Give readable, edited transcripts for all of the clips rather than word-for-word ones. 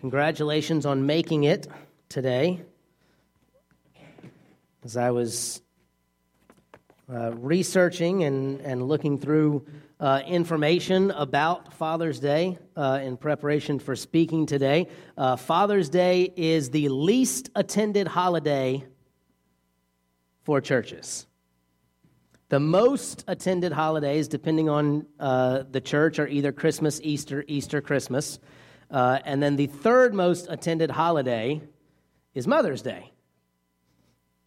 Congratulations on making it today. As I was researching and looking through information about Father's Day in preparation for speaking today, Father's Day is the least attended holiday for churches. The most attended holidays, depending on the church, are either Christmas, Easter, Christmas. And then the third most attended holiday is Mother's Day.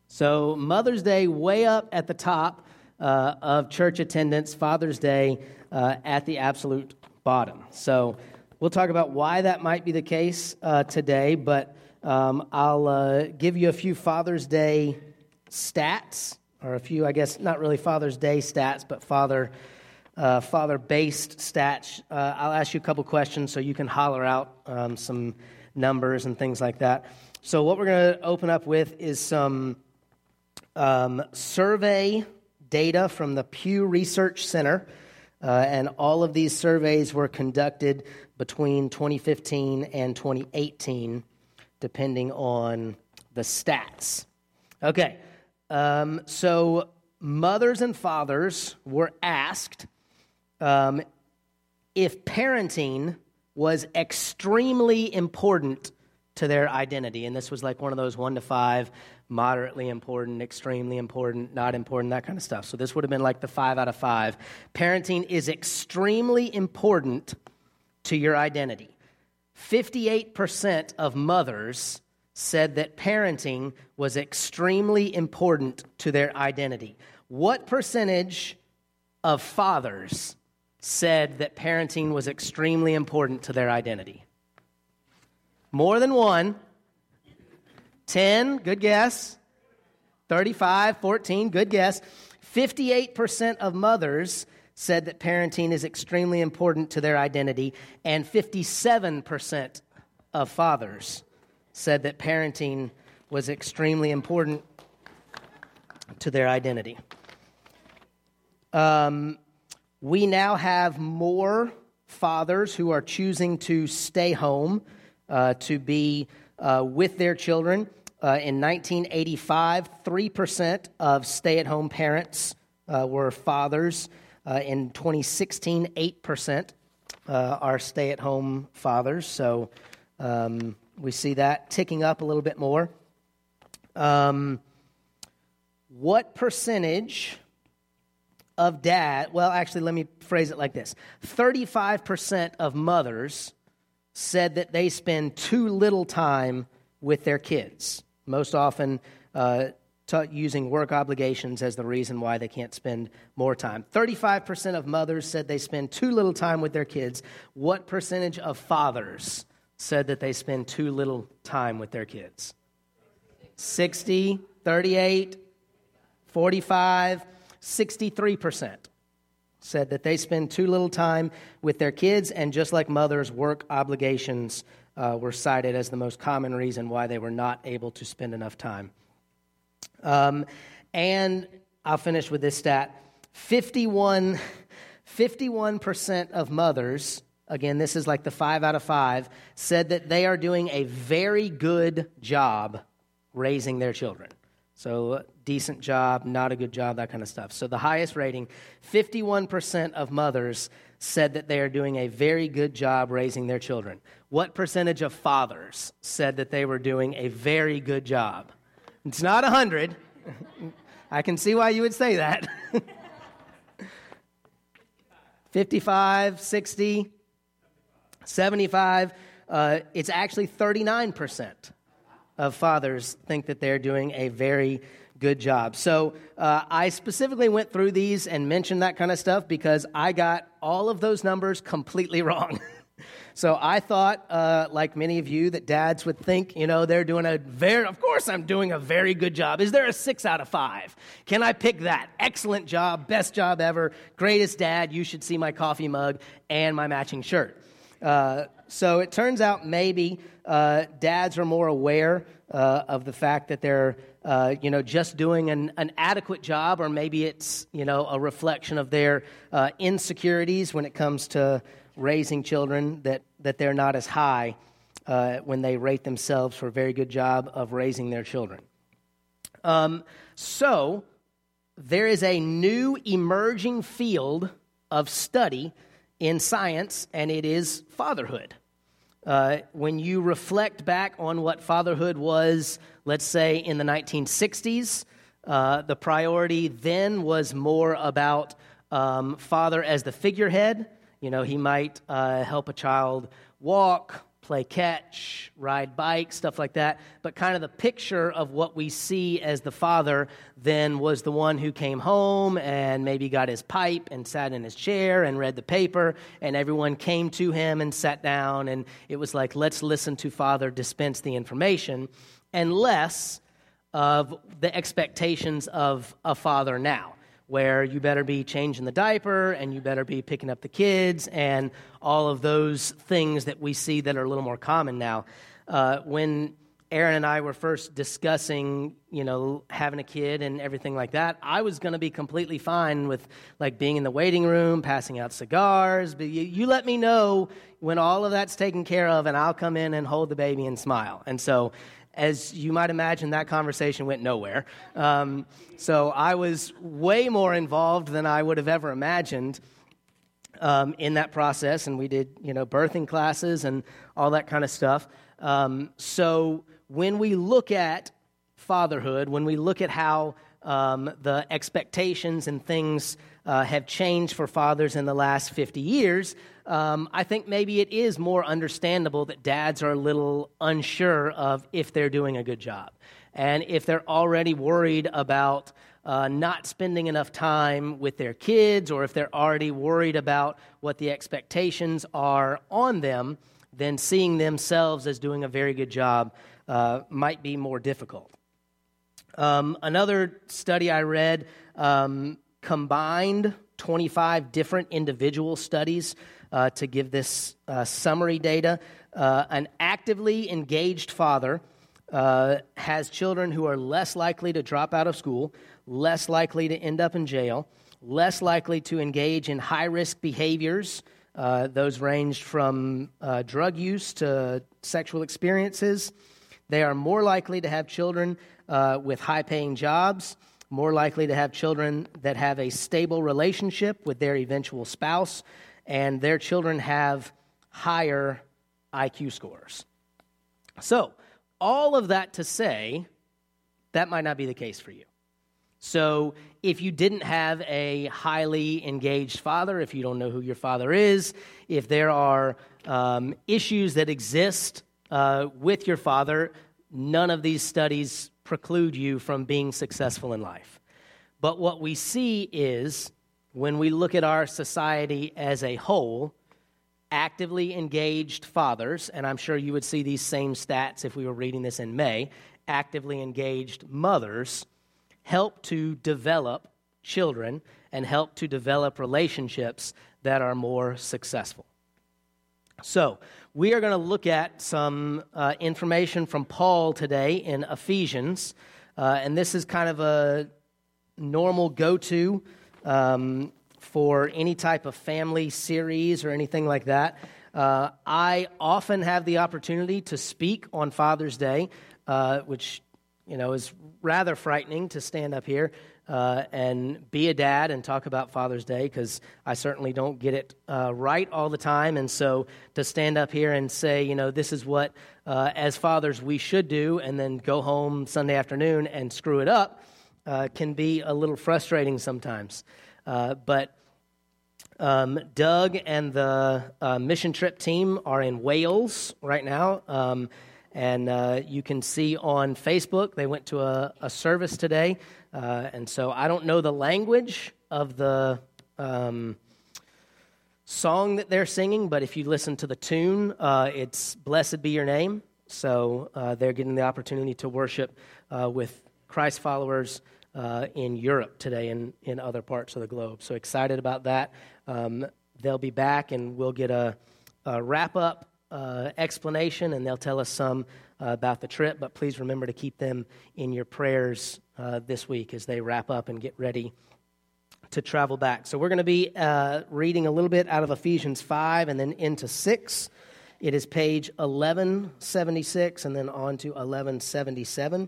So Mother's Day way up at the top of church attendance, Father's Day at the absolute bottom. So we'll talk about why that might be the case today, but I'll give you a few Father's Day stats, or a few, I guess, not really Father's Day stats, but Father-based stats. I'll ask you a couple questions so you can holler out some numbers and things like that. So what we're going to open up with is some survey data from the Pew Research Center, and all of these surveys were conducted between 2015 and 2018, depending on the stats. Okay, so mothers and fathers were asked if parenting was extremely important to their identity. And this was like one of those 1 to 5, moderately important, extremely important, not important, that kind of stuff. So this would have been like the 5 out of 5. Parenting is extremely important to your identity. 58% of mothers said that parenting was extremely important to their identity. What percentage of fathers said that parenting was extremely important to their identity? More than one. 10, good guess. 35, 14, good guess. 58% of mothers said that parenting is extremely important to their identity, and 57% of fathers said that parenting was extremely important to their identity. We now have more fathers who are choosing to stay home to be with their children. In 1985, 3% of stay-at-home parents were fathers. In 2016, 8% are stay-at-home fathers. So we see that ticking up a little bit more. What percentage of dad? Well, actually, let me phrase it like this. 35% of mothers said that they spend too little time with their kids, most often using work obligations as the reason why they can't spend more time. 35% of mothers said they spend too little time with their kids. What percentage of fathers said that they spend too little time with their kids? 60, 38, 45, 63% said that they spend too little time with their kids, and just like mothers, work obligations were cited as the most common reason why they were not able to spend enough time. And I'll finish with this stat. 51% of mothers, again, this is like the 5 out of 5, said that they are doing a very good job raising their children. So decent job, not a good job, that kind of stuff. So the highest rating, 51% of mothers said that they are doing a very good job raising their children. What percentage of fathers said that they were doing a very good job? It's not 100. I can see why you would say that. 55, 60. 75, it's actually 39% of fathers think that they're doing a very good job. So I specifically went through these and mentioned that kind of stuff because I got all of those numbers completely wrong. So I thought, like many of you, that dads would think, you know, they're doing of course I'm doing a very good job. Is there a 6 out of 5? Can I pick that? Excellent job, best job ever, greatest dad, you should see my coffee mug and my matching shirt. So it turns out maybe dads are more aware of the fact that they're, just doing an adequate job, or maybe it's, a reflection of their insecurities when it comes to raising children, that they're not as high when they rate themselves for a very good job of raising their children. So there is a new emerging field of study in science, and it is fatherhood. When you reflect back on what fatherhood was, let's say, in the 1960s, the priority then was more about father as the figurehead. He might help a child walk, play catch, ride bike, stuff like that. But kind of the picture of what we see as the father then was the one who came home and maybe got his pipe and sat in his chair and read the paper, and everyone came to him and sat down, and it was like, let's listen to father dispense the information, and less of the expectations of a father now, where you better be changing the diaper, and you better be picking up the kids, and all of those things that we see that are a little more common now. When Aaron and I were first discussing, having a kid and everything like that, I was going to be completely fine with, being in the waiting room, passing out cigars. But you let me know when all of that's taken care of, and I'll come in and hold the baby and smile. And so, as you might imagine, that conversation went nowhere. So I was way more involved than I would have ever imagined in that process. And we did, birthing classes and all that kind of stuff. So when we look at fatherhood, when we look at how the expectations and things have changed for fathers in the last 50 years, I think maybe it is more understandable that dads are a little unsure of if they're doing a good job. And if they're already worried about not spending enough time with their kids, or if they're already worried about what the expectations are on them, then seeing themselves as doing a very good job might be more difficult. Another study I read combined 25 different individual studies to give this summary data. An actively engaged father has children who are less likely to drop out of school, less likely to end up in jail, less likely to engage in high-risk behaviors. Those ranged from drug use to sexual experiences. They are more likely to have children with high-paying jobs, more likely to have children that have a stable relationship with their eventual spouse, and their children have higher IQ scores. So, all of that to say, that might not be the case for you. So, if you didn't have a highly engaged father, if you don't know who your father is, if there are issues that exist with your father, none of these studies preclude you from being successful in life. But what we see is, when we look at our society as a whole, actively engaged fathers, and I'm sure you would see these same stats if we were reading this in May, actively engaged mothers help to develop children and help to develop relationships that are more successful. So, we are going to look at some information from Paul today in Ephesians, and this is kind of a normal go-to for any type of family series or anything like that. I often have the opportunity to speak on Father's Day, which is rather frightening to stand up here and be a dad and talk about Father's Day, because I certainly don't get it right all the time. And so to stand up here and say, this is what, as fathers, we should do, and then go home Sunday afternoon and screw it up can be a little frustrating sometimes. But Doug and the mission trip team are in Wales right now, and you can see on Facebook, they went to a service today. And so I don't know the language of the song that they're singing, but if you listen to the tune, it's Blessed Be Your Name. So they're getting the opportunity to worship with Christ followers in Europe today and in other parts of the globe. So excited about that. They'll be back, and we'll get a wrap-up explanation, and they'll tell us some about the trip, but please remember to keep them in your prayers this week as they wrap up and get ready to travel back. So we're going to be reading a little bit out of Ephesians 5 and then into 6. It is page 1176 and then on to 1177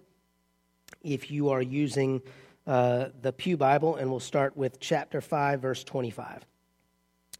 if you are using the Pew Bible, and we'll start with chapter 5, verse 25.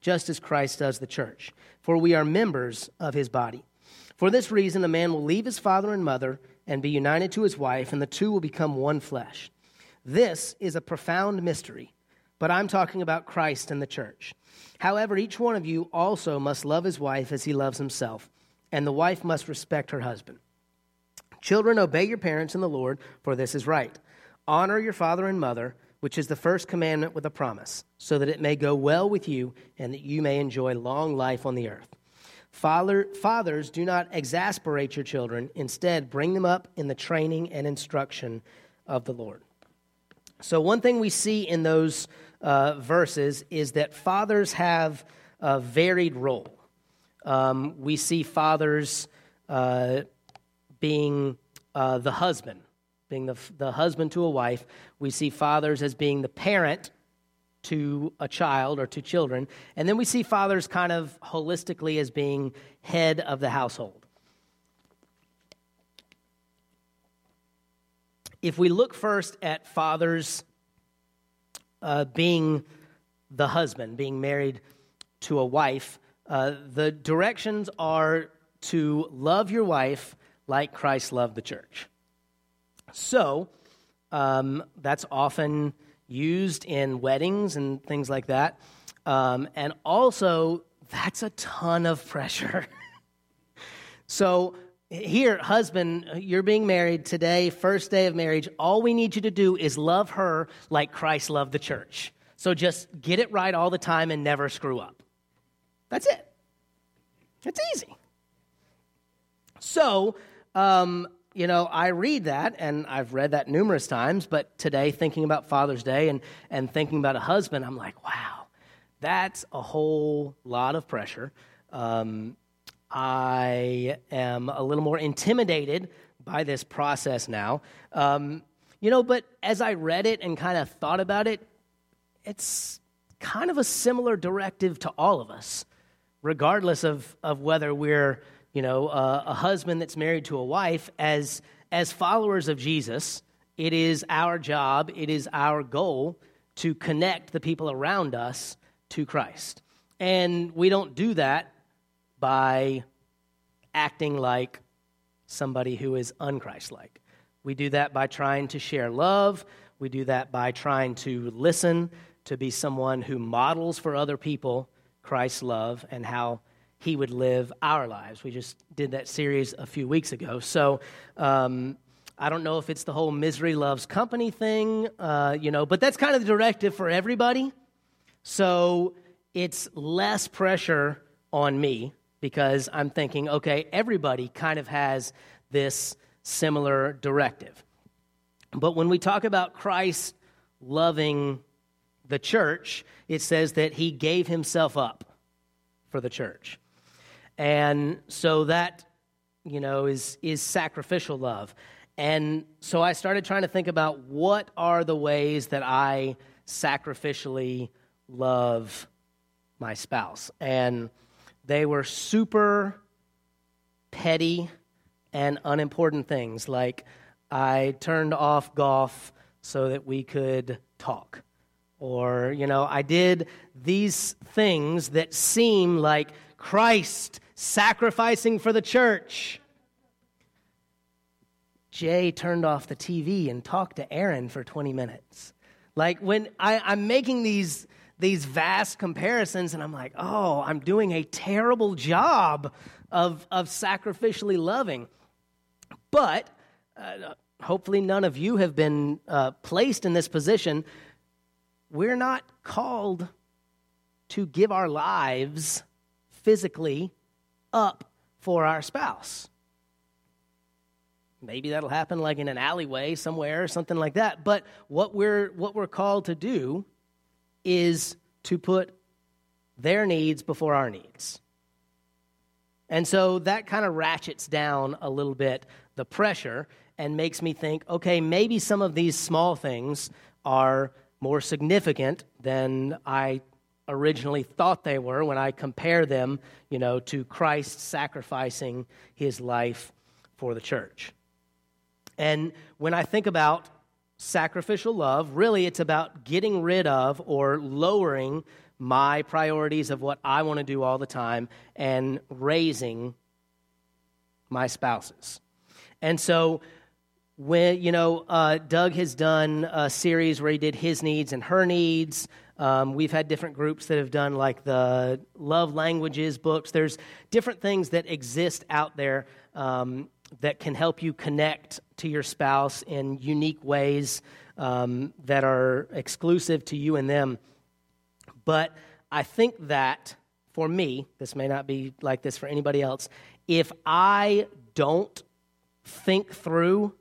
just as Christ does the church, for we are members of his body. For this reason, a man will leave his father and mother and be united to his wife, and the two will become one flesh. This is a profound mystery, but I'm talking about Christ and the church. However, each one of you also must love his wife as he loves himself, and the wife must respect her husband. Children, obey your parents in the Lord, for this is right. Honor your father and mother, which is the first commandment with a promise, so that it may go well with you and that you may enjoy long life on the earth. Fathers, do not exasperate your children. Instead, bring them up in the training and instruction of the Lord. So one thing we see in those verses is that fathers have a varied role. We see fathers being the husband, being the husband to a wife. We see fathers as being the parent to a child or to children. And then we see fathers kind of holistically as being head of the household. If we look first at fathers being the husband, being married to a wife, the directions are to love your wife like Christ loved the church. So that's often used in weddings and things like that. And also, that's a ton of pressure. So here, husband, you're being married today, first day of marriage. All we need you to do is love her like Christ loved the church. So just get it right all the time and never screw up. That's it. It's easy. So, I read that, and I've read that numerous times, but today, thinking about Father's Day and thinking about a husband, I'm like, wow, that's a whole lot of pressure. I am a little more intimidated by this process now. But as I read it and kind of thought about it, it's kind of a similar directive to all of us, regardless of whether we're a husband that's married to a wife. As followers of Jesus, it is our job, it is our goal to connect the people around us to Christ. And we don't do that by acting like somebody who is un-Christ-like. We do that by trying to share love. We do that by trying to listen, to be someone who models for other people Christ's love and how he would live our lives. We just did that series a few weeks ago. So I don't know if it's the whole misery loves company thing, but that's kind of the directive for everybody. So it's less pressure on me because I'm thinking, okay, everybody kind of has this similar directive. But when we talk about Christ loving the church, it says that he gave himself up for the church. And so that, is sacrificial love. And so I started trying to think about what are the ways that I sacrificially love my spouse. And they were super petty and unimportant things. Like I turned off golf so that we could talk. Or, I did these things that seem like Christ sacrificing for the church. Jay turned off the TV and talked to Aaron for 20 minutes. Like, when I'm making these these vast comparisons, and I'm like, oh, I'm doing a terrible job of sacrificially loving. But hopefully none of you have been placed in this position. We're not called to give our lives physically up for our spouse. Maybe that'll happen like in an alleyway somewhere or something like that. But what we're called to do is to put their needs before our needs. And so that kind of ratchets down a little bit the pressure and makes me think, okay, maybe some of these small things are more significant than I originally thought they were when I compare them, you know, to Christ sacrificing his life for the church. And when I think about sacrificial love, really it's about getting rid of or lowering my priorities of what I want to do all the time and raising my spouse's. And so when, you know, Doug has done a series where he did his needs and her needs. We've had different groups that have done like the love languages books. There's different things that exist out there that can help you connect to your spouse in unique ways that are exclusive to you and them. But I think that for me, this may not be like this for anybody else, if I don't think through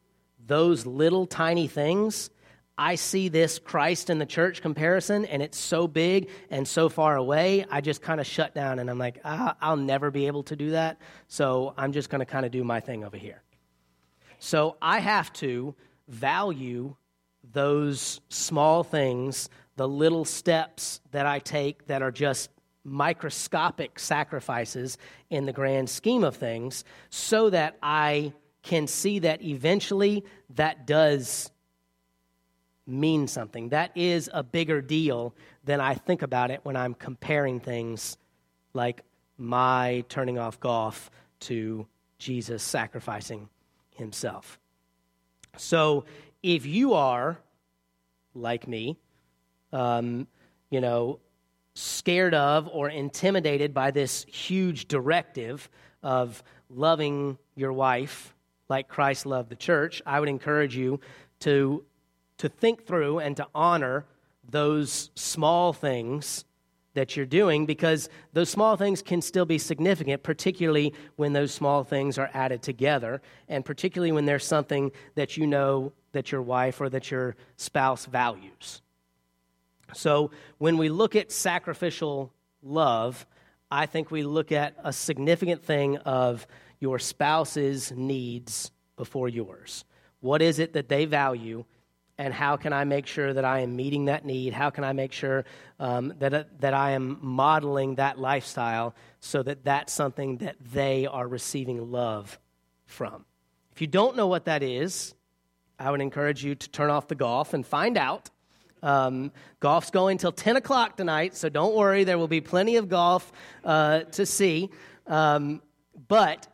those little tiny things, I see this Christ and the church comparison, and it's so big and so far away, I just kind of shut down, and I'm like, I'll never be able to do that, so I'm just going to kind of do my thing over here. So I have to value those small things, the little steps that I take that are just microscopic sacrifices in the grand scheme of things, so that I can see that eventually that does mean something. That is a bigger deal than I think about it when I'm comparing things like my turning off golf to Jesus sacrificing himself. So if you are, like me, you know, scared of or intimidated by this huge directive of loving your wife like Christ loved the church, I would encourage you to think through and to honor those small things that you're doing, because those small things can still be significant, particularly when those small things are added together, and particularly when there's something that you know that your wife or that your spouse values. So when we look at sacrificial love, I think we look at a significant thing of your spouse's needs before yours. What is it that they value? And how can I make sure that I am meeting that need? How can I make sure that I am modeling that lifestyle so that that's something that they are receiving love from? If you don't know what that is, I would encourage you to turn off the golf and find out. Golf's going till 10 o'clock tonight, so don't worry. There will be plenty of golf to see. But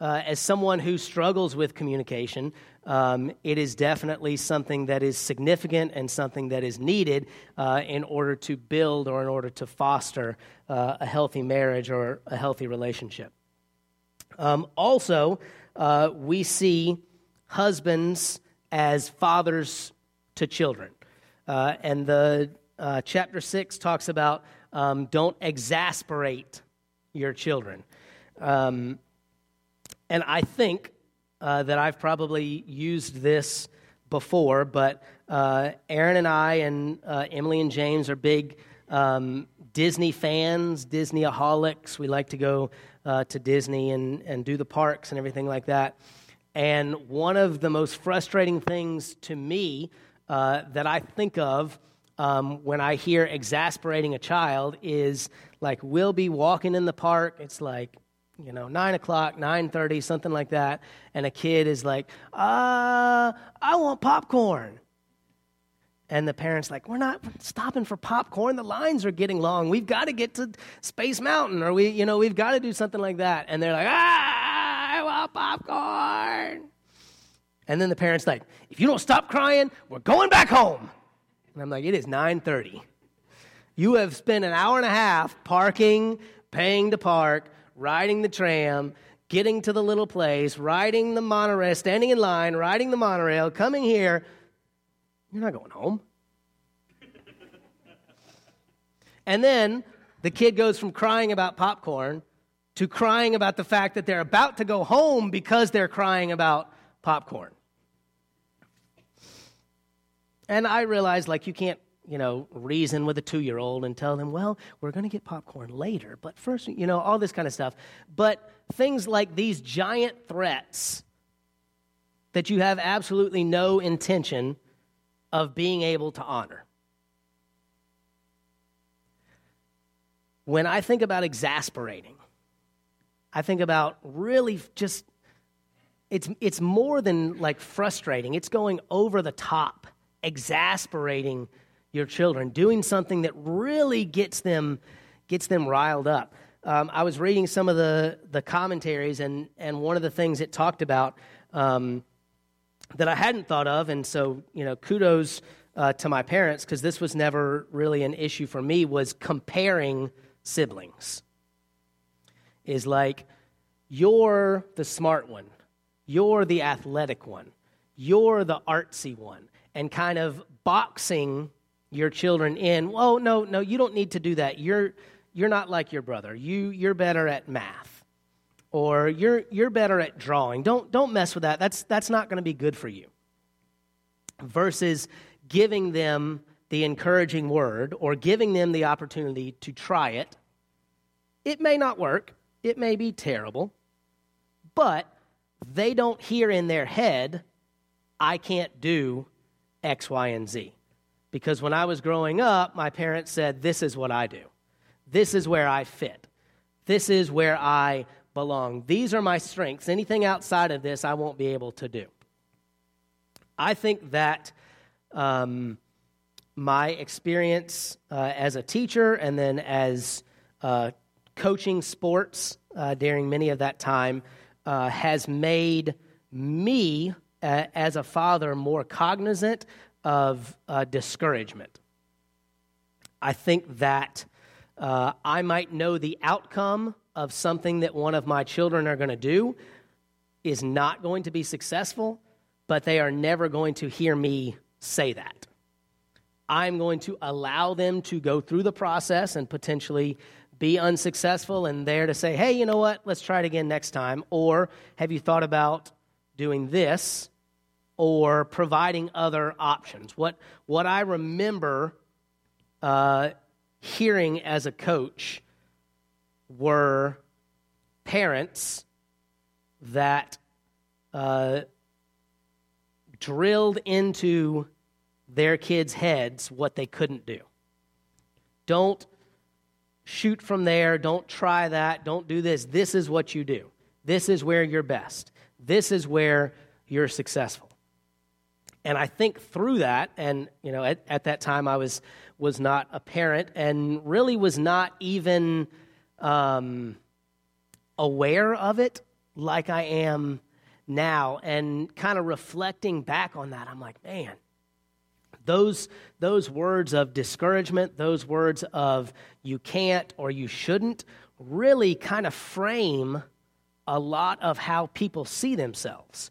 as someone who struggles with communication, it is definitely something that is significant and something that is needed in order to build or in order to foster a healthy marriage or a healthy relationship. Also, we see husbands as fathers to children. And the chapter 6 talks about don't exasperate your children. And I think that I've probably used this before, but Aaron and I and Emily and James are big Disney fans, Disney-aholics. We like to go to Disney and do the parks and everything like that. And one of the most frustrating things to me that I think of when I hear exasperating a child is, like, we'll be walking in the park. It's like, you know, 9 o'clock, 9:30, something like that, and a kid is like, I want popcorn. And the parent's like, we're not stopping for popcorn. The lines are getting long. We've got to get to Space Mountain, or we've got to do something like that. And they're like, I want popcorn. And then the parent's like, if you don't stop crying, we're going back home. And I'm like, it is 9:30. You have spent an hour and a half parking, paying to park, riding the tram, getting to the little place, riding the monorail, standing in line, riding the monorail, coming here. You're not going home. And then the kid goes from crying about popcorn to crying about the fact that they're about to go home because they're crying about popcorn. And I realized, like, you can't, reason with a 2-year-old and tell them, well, we're going to get popcorn later, but first, all this kind of stuff. But things like these giant threats that you have absolutely no intention of being able to honor. When I think about exasperating, I think about really just, it's more than like frustrating. It's going over the top, exasperating your children, doing something that really gets them riled up. I was reading some of the commentaries, and one of the things it talked about that I hadn't thought of, and so kudos to my parents, because this was never really an issue for me, was comparing siblings. Is like, you're the smart one, you're the athletic one, you're the artsy one, and kind of boxing your children in. Oh, no, you don't need to do that. You're not like your brother. You're better at math, or you're better at drawing. Don't mess with that. That's not going to be good for you. Versus giving them the encouraging word or giving them the opportunity to try it. It may not work. It may be terrible, but they don't hear in their head, I can't do X, Y, and Z. Because when I was growing up, my parents said, this is what I do. This is where I fit. This is where I belong. These are my strengths. Anything outside of this, I won't be able to do. I think that my experience as a teacher and then as coaching sports during many of that time has made me, as a father, more cognizant of discouragement. I think that I might know the outcome of something that one of my children are going to do is not going to be successful, but they are never going to hear me say that. I'm going to allow them to go through the process and potentially be unsuccessful, and there to say, hey, you know what, let's try it again next time, or have you thought about doing this, or providing other options. What I remember hearing as a coach were parents that drilled into their kids' heads what they couldn't do. Don't shoot from there. Don't try that. Don't do this. This is what you do. This is where you're best. This is where you're successful. And I think through that, and at that time I was not a parent and really was not even aware of it like I am now. And kind of reflecting back on that, I'm like, man, Those words of discouragement, those words of you can't or you shouldn't, really kind of frame a lot of how people see themselves.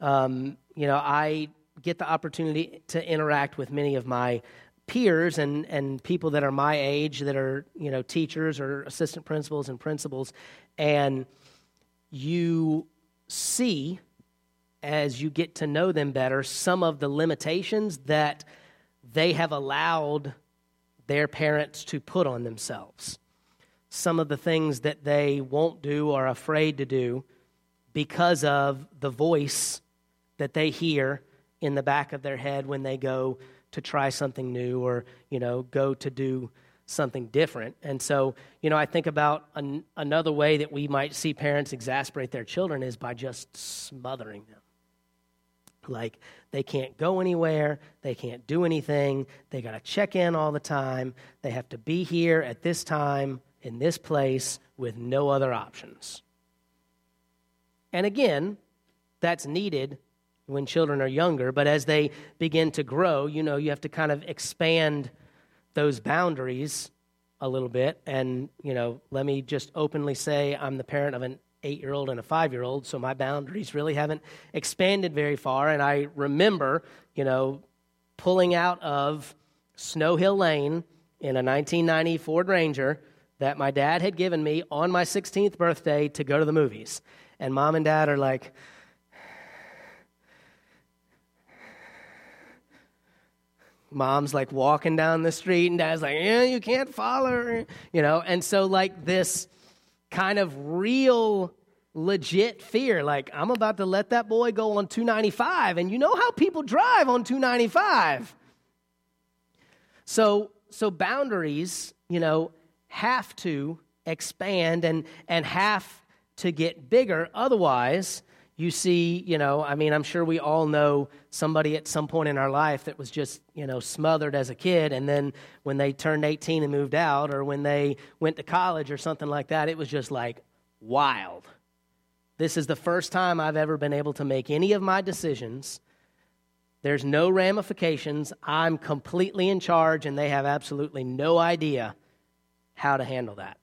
I get the opportunity to interact with many of my peers and people that are my age that are, teachers or assistant principals and principals, and you see, as you get to know them better, some of the limitations that they have allowed their parents to put on themselves. Some of the things that they won't do or are afraid to do because of the voice that they hear in the back of their head when they go to try something new or, go to do something different. And so, I think about another way that we might see parents exasperate their children is by just smothering them. Like, they can't go anywhere, they can't do anything, they got to check in all the time, they have to be here at this time, in this place, with no other options. And again, that's needed when children are younger, but as they begin to grow, you have to kind of expand those boundaries a little bit. And, you know, let me just openly say I'm the parent of an 8-year-old and a 5-year-old, so my boundaries really haven't expanded very far. And I remember, you know, pulling out of Snow Hill Lane in a 1990 Ford Ranger that my dad had given me on my 16th birthday to go to the movies. And Mom and Dad are like, Mom's like walking down the street and Dad's like, yeah, you can't follow her, you know? And so like this kind of real, legit fear, like I'm about to let that boy go on 295, and you know how people drive on 295. So boundaries, you know, have to expand and have to get bigger. Otherwise, you see, you know, I mean, I'm sure we all know somebody at some point in our life that was just, you know, smothered as a kid. And then when they turned 18 and moved out, or when they went to college or something like that, it was just like wild. This is the first time I've ever been able to make any of my decisions. There's no ramifications. I'm completely in charge, and they have absolutely no idea how to handle that,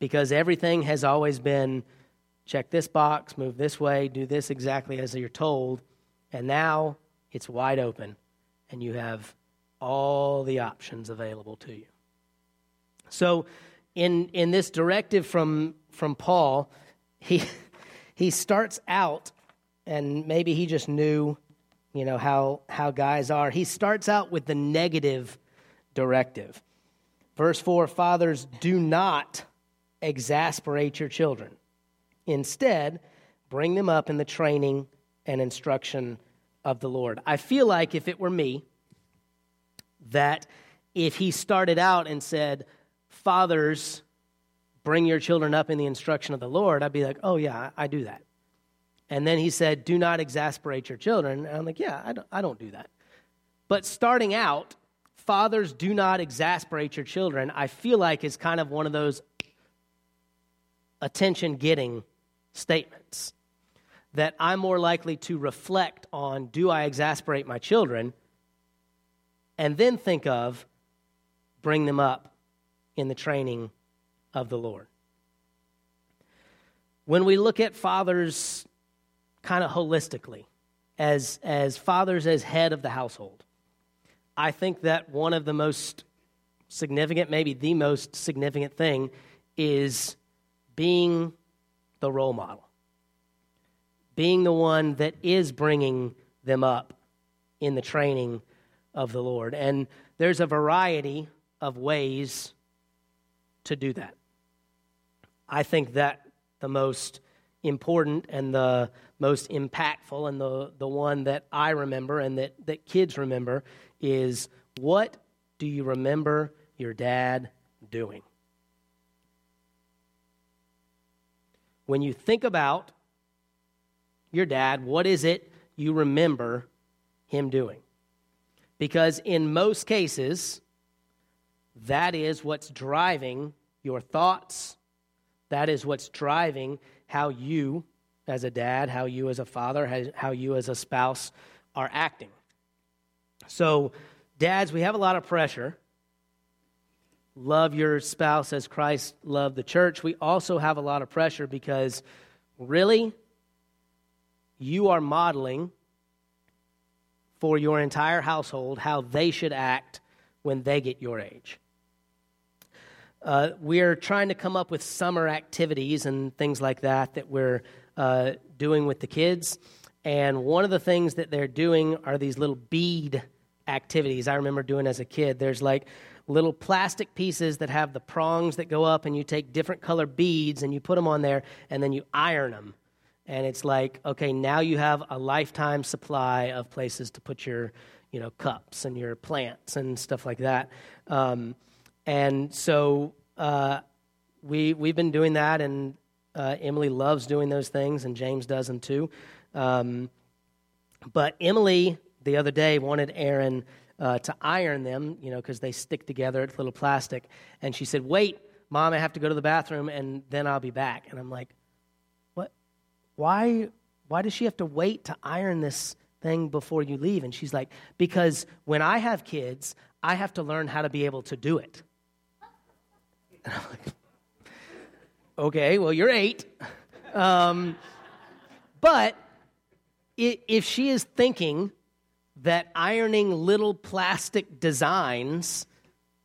because everything has always been check this box, move this way, do this exactly as you're told, and now it's wide open, and you have all the options available to you. So in this directive from Paul, he starts out, and maybe he just knew, you know, how guys are. He starts out with the negative directive. Verse 4, fathers, do not exasperate your children. Instead, bring them up in the training and instruction of the Lord. I feel like if it were me, that if he started out and said, fathers, bring your children up in the instruction of the Lord, I'd be like, oh yeah, I do that. And then he said, do not exasperate your children. And I'm like, yeah, I don't do that. But starting out, fathers, do not exasperate your children, I feel like is kind of one of those attention-getting statements that I'm more likely to reflect on, do I exasperate my children, and then think of bring them up in the training of the Lord. When we look at fathers kind of holistically, as fathers as head of the household, I think that one of the most significant, maybe the most significant thing, is being the role model, being the one that is bringing them up in the training of the Lord. And there's a variety of ways to do that. I think that the most important and the most impactful and the one that I remember and that kids remember is, what do you remember your dad doing? When you think about your dad, what is it you remember him doing? Because in most cases, that is what's driving your thoughts. That is what's driving how you as a dad, how you as a father, how you as a spouse are acting. So, dads, we have a lot of pressure. Love your spouse as Christ loved the church. We also have a lot of pressure because, really, you are modeling for your entire household how they should act when they get your age. We're trying to come up with summer activities and things like that we're doing with the kids. And one of the things that they're doing are these little bead activities I remember doing as a kid. There's like little plastic pieces that have the prongs that go up, and you take different color beads and you put them on there, and then you iron them. And it's like, okay, now you have a lifetime supply of places to put your, you know, cups and your plants and stuff like that. And so we've been doing that, and Emily loves doing those things, and James does them too. But Emily, the other day, wanted Aaron to iron them, you know, because they stick together, it's little plastic. And she said, wait, Mom, I have to go to the bathroom, and then I'll be back. And I'm like, what? Why does she have to wait to iron this thing before you leave? And she's like, because when I have kids, I have to learn how to be able to do it. And I'm like, okay, well, you're 8. But if she is thinking that ironing little plastic designs,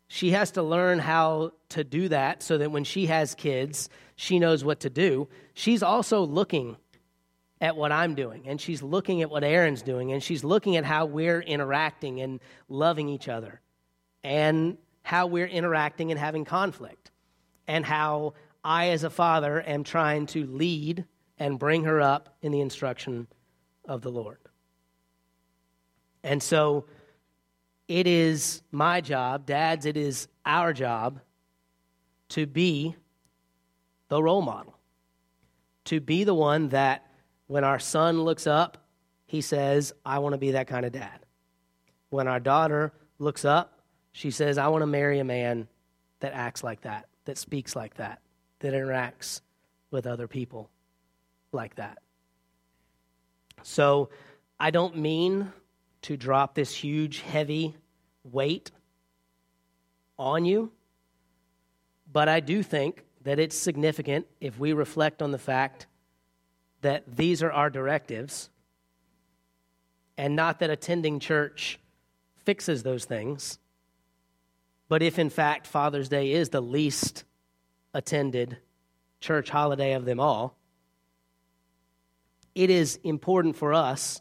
she has to learn how to do that so that when she has kids, she knows what to do. She's also looking at what I'm doing, and she's looking at what Aaron's doing, and she's looking at how we're interacting and loving each other, and how we're interacting and having conflict, and how I, as a father, am trying to lead and bring her up in the instruction of the Lord. And so it is my job, dads, it is our job to be the role model, to be the one that when our son looks up, he says, I want to be that kind of dad. When our daughter looks up, she says, I want to marry a man that acts like that, that speaks like that, that interacts with other people like that. So I don't mean to drop this huge, heavy weight on you, but I do think that it's significant if we reflect on the fact that these are our directives, and not that attending church fixes those things, but if in fact Father's Day is the least attended church holiday of them all, it is important for us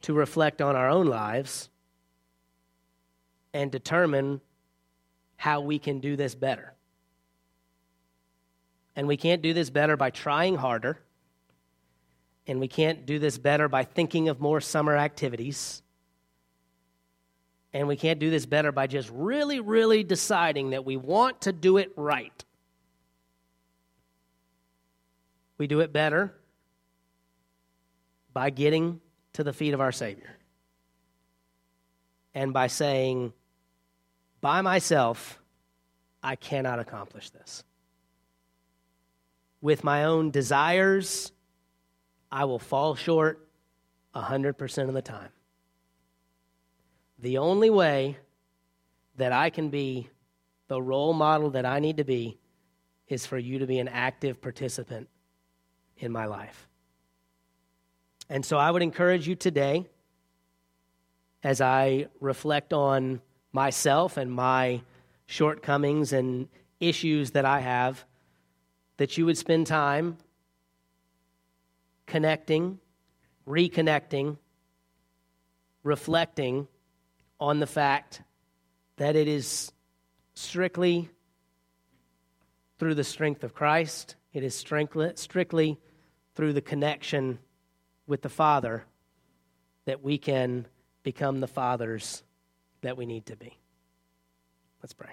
to reflect on our own lives and determine how we can do this better. And we can't do this better by trying harder. And we can't do this better by thinking of more summer activities. And we can't do this better by just really, really deciding that we want to do it right. We do it better by getting to the feet of our Savior and by saying, by myself, I cannot accomplish this. With my own desires, I will fall short 100% of the time. The only way that I can be the role model that I need to be is for you to be an active participant in my life. And so I would encourage you today, as I reflect on myself and my shortcomings and issues that I have, that you would spend time connecting, reconnecting, reflecting on the fact that it is strictly through the strength of Christ, it is strictly through the connection with the Father that we can become the fathers that we need to be. Let's pray.